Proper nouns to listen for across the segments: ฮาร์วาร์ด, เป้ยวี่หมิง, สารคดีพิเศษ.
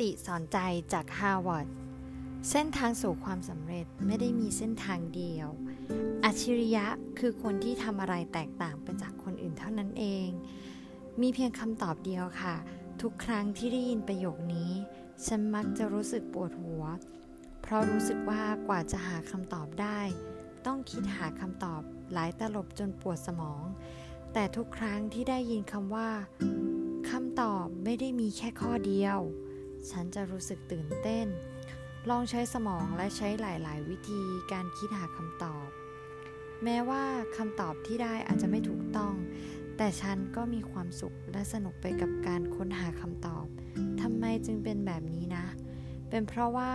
ติสอนใจจากฮาร์วาร์ดเส้นทางสู่ความสำเร็จไม่ได้มีเส้นทางเดียวอัจฉริยะคือคนที่ทำอะไรแตกต่างไปจากคนอื่นเท่านั้นเองมีเพียงคำตอบเดียวค่ะทุกครั้งที่ได้ยินประโยคนี้ฉันมักจะรู้สึกปวดหัวเพราะรู้สึกว่ากว่าจะหาคำตอบได้ต้องคิดหาคำตอบหลายตลบจนปวดสมองแต่ทุกครั้งที่ได้ยินคำว่าคำตอบไม่ได้มีแค่ข้อเดียวฉันจะรู้สึกตื่นเต้นลองใช้สมองและใช้หลายๆวิธีการคิดหาคำตอบแม้ว่าคำตอบที่ได้อาจจะไม่ถูกต้องแต่ฉันก็มีความสุขและสนุกไปกับการค้นหาคำตอบทำไมจึงเป็นแบบนี้นะเป็นเพราะว่า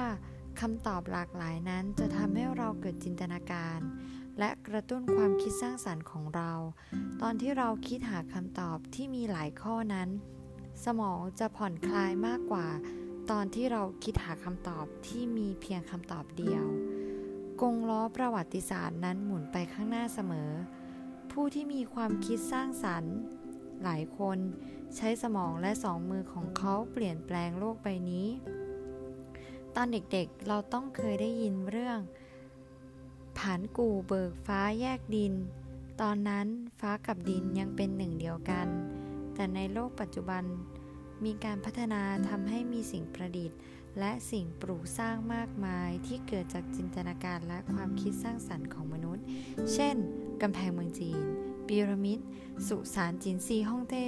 คำตอบหลากหลายนั้นจะทำให้เราเกิดจินตนาการและกระตุ้นความคิดสร้างสรรค์ของเราตอนที่เราคิดหาคำตอบที่มีหลายข้อนั้นสมองจะผ่อนคลายมากกว่าตอนที่เราคิดหาคำตอบที่มีเพียงคำตอบเดียวกงล้อประวัติศาสตร์นั้นหมุนไปข้างหน้าเสมอผู้ที่มีความคิดสร้างสรรค์หลายคนใช้สมองและสองมือของเขาเปลี่ยนแปลงโลกใบนี้ตอนเด็กๆเราต้องเคยได้ยินเรื่องผานกู่เบิกฟ้าแยกดินตอนนั้นฟ้ากับดินยังเป็นหนึ่งเดียวกันแต่ในโลกปัจจุบันมีการพัฒนาทำให้มีสิ่งประดิษฐ์และสิ่งปลูกสร้างมากมายที่เกิดจากจินตนาการและความคิดสร้างสรรค์ของมนุษย์เช่นกำแพงเมืองจีนพีระมิดสุสานจินซีฮ่องเต้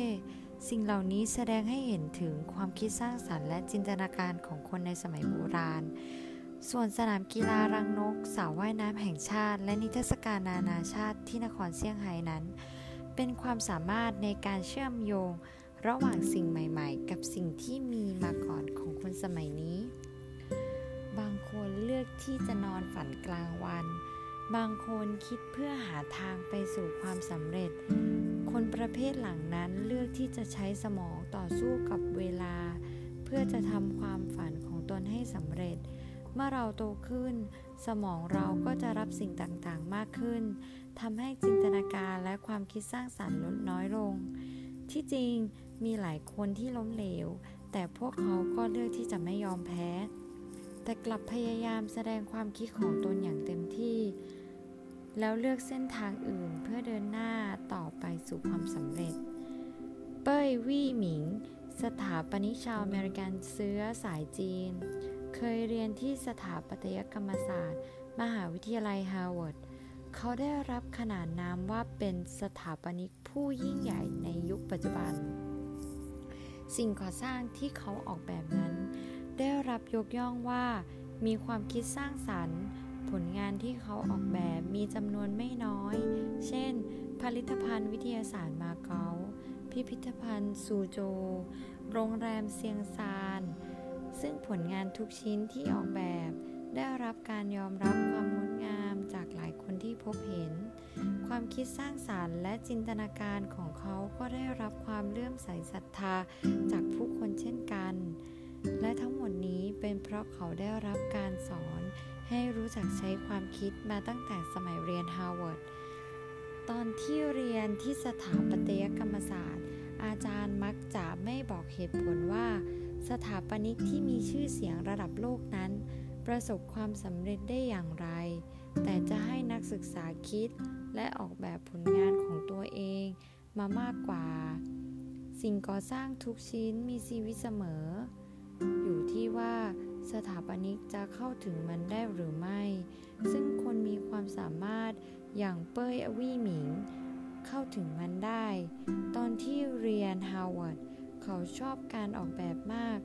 สิ่งเหล่านี้แสดงให้เห็นถึงความคิดสร้างสรรค์และจินตนาการของคนในสมัยโบราณส่วนสนามกีฬารังนกสระว่ายน้ำแห่งชาติและนิทรรศการนานาชาติที่นครเซี่ยงไฮ้นั้นเป็นความสามารถในการเชื่อมโยงระหว่างสิ่งใหม่ๆกับสิ่งที่มีมาก่อนของคนสมัยนี้บางคนเลือกที่จะนอนฝันกลางวันบางคนคิดเพื่อหาทางไปสู่ความสำเร็จคนประเภทหลังนั้นเลือกที่จะใช้สมองต่อสู้กับเวลาเพื่อจะทำความฝันของตนให้สำเร็จเมื่อเราโตขึ้นสมองเราก็จะรับสิ่งต่างๆมากขึ้นทำให้จินตนาการและความคิดสร้างสรรค์ลดน้อยลงที่จริงมีหลายคนที่ล้มเหลวแต่พวกเขาก็เลือกที่จะไม่ยอมแพ้แต่กลับพยายามแสดงความคิดของตนอย่างเต็มที่แล้วเลือกเส้นทางอื่นเพื่อเดินหน้าต่อไปสู่ความสำเร็จเป้ยวี่หมิงสถาปนิกชาวอเมริกันเชื้อสายจีนเคยเรียนที่สถาปัตยกรรมศาสตร์มหาวิทยาลัยฮาร์วาร์ดเขาได้รับขนานนามว่าเป็นสถาปนิกผู้ยิ่งใหญ่ในยุคปัจจุบันสิ่งก่อสร้างที่เขาออกแบบนั้นได้รับยกย่องว่ามีความคิดสร้างสรรค์ผลงานที่เขาออกแบบมีจำนวนไม่น้อยเช่นผลิตภัณฑ์วิทยาศาสตร์มาเก๊าพิพิธภัณฑ์ซูโจวโรงแรมเซียงซานซึ่งผลงานทุกชิ้นที่ออกแบบได้รับการยอมรับความงดงามจากหลายคนที่พบเห็นความคิดสร้างสรรค์และจินตนาการของเขาก็ได้รับความเลื่อมใสศรัทธาจากผู้คนเช่นกันและทั้งหมดนี้เป็นเพราะเขาได้รับการสอนให้รู้จักใช้ความคิดมาตั้งแต่สมัยเรียนฮาร์วาร์ดตอนที่เรียนที่สถาปัตยกรรมศาสตร์อาจารย์มักจะไม่บอกเหตุผลว่าสถาปนิกที่มีชื่อเสียงระดับโลกนั้นประสบความสำเร็จได้อย่างไรแต่จะให้นักศึกษาคิดและออกแบบผลงานของตัวเองมามากกว่าสิ่งก่อสร้างทุกชิ้นมีชีวิตเสมออยู่ที่ว่าสถาปนิกจะเข้าถึงมันได้หรือไม่ซึ่งคนมีความสามารถอย่างเป้ยวี่หมิงเข้าถึงมันได้ตอนที่เรียนฮาร์วาร์ดเขาชอบการออกแบบมาก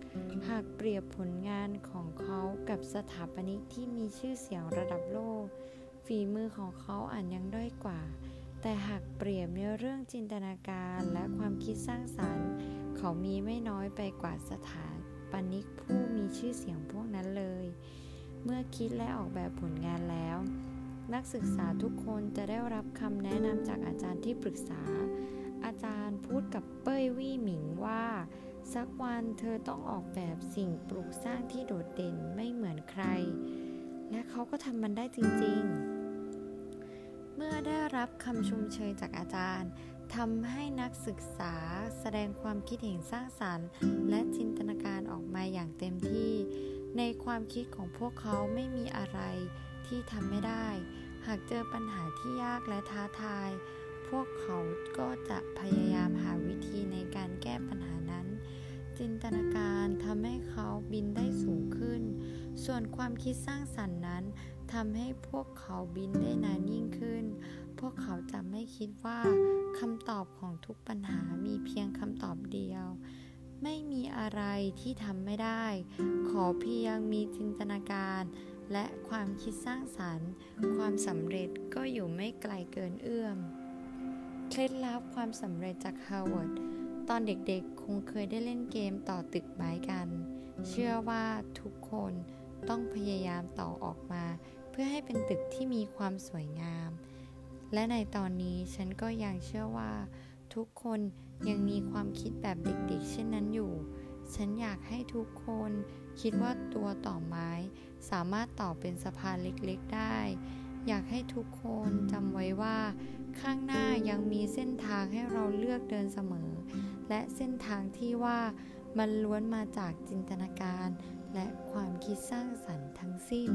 หากเปรียบผลงานของเขากับสถาปนิกที่มีชื่อเสียงระดับโลกฝีมือของเขาอาจยังด้อยกว่าแต่หากเปรียบในเรื่องจินตนาการและความคิดสร้างสรรค์เขามีไม่น้อยไปกว่าสถาปนิกผู้มีชื่อเสียงพวกนั้นเลยเมื่อคิดและออกแบบผลงานแล้วนักศึกษาทุกคนจะได้รับคำแนะนำจากอาจารย์ที่ปรึกษาอาจารย์พูดกับเป้ยวี่หมิงว่าสักวันเธอต้องออกแบบสิ่งปลูกสร้างที่โดดเด่นไม่เหมือนใครและเขาก็ทำมันได้จริงๆเมื่อได้รับคำชมเชยจากอาจารย์ ทำให้นักศึกษาแสดงความคิดเห็นสร้างสรรค์และจินตนาการออกมาอย่างเต็มที่ในความคิดของพวกเขาไม่มีอะไรที่ทำไม่ได้หากเจอปัญหาที่ยากและท้าทายพวกเขาก็จะพยายามหาวิธีในการแก้ปัญหานั้นจินตนาการทำให้เขาบินได้สูงขึ้นส่วนความคิดสร้างสรรค์นั้นทำให้พวกเขาบินได้นานยิ่งขึ้นพวกเขาจะไม่คิดว่าคำตอบของทุกปัญหามีเพียงคำตอบเดียวไม่มีอะไรที่ทำไม่ได้ขอเพียงมีจินตนาการและความคิดสร้างสรรค์ความสำเร็จก็อยู่ไม่ไกลเกินเอื้อมเคล็ดลับความสำเร็จจากฮาร์วาร์ดตอนเด็กๆคงเคยได้เล่นเกมต่อตึกไม้กันเชื่อว่าทุกคนต้องพยายามต่อออกมาเพื่อให้เป็นตึกที่มีความสวยงามและในตอนนี้ฉันก็ยังเชื่อว่าทุกคนยังมีความคิดแบบเด็กๆเช่นนั้นอยู่ฉันอยากให้ทุกคนคิดว่าตัวต่อไม้สามารถต่อเป็นสะพานเล็กๆได้อยากให้ทุกคนจำไว้ว่าข้างหน้ายังมีเส้นทางให้เราเลือกเดินเสมอและเส้นทางที่ว่ามันล้วนมาจากจินตนาการและความคิดสร้างสรรค์ทั้งสิ้น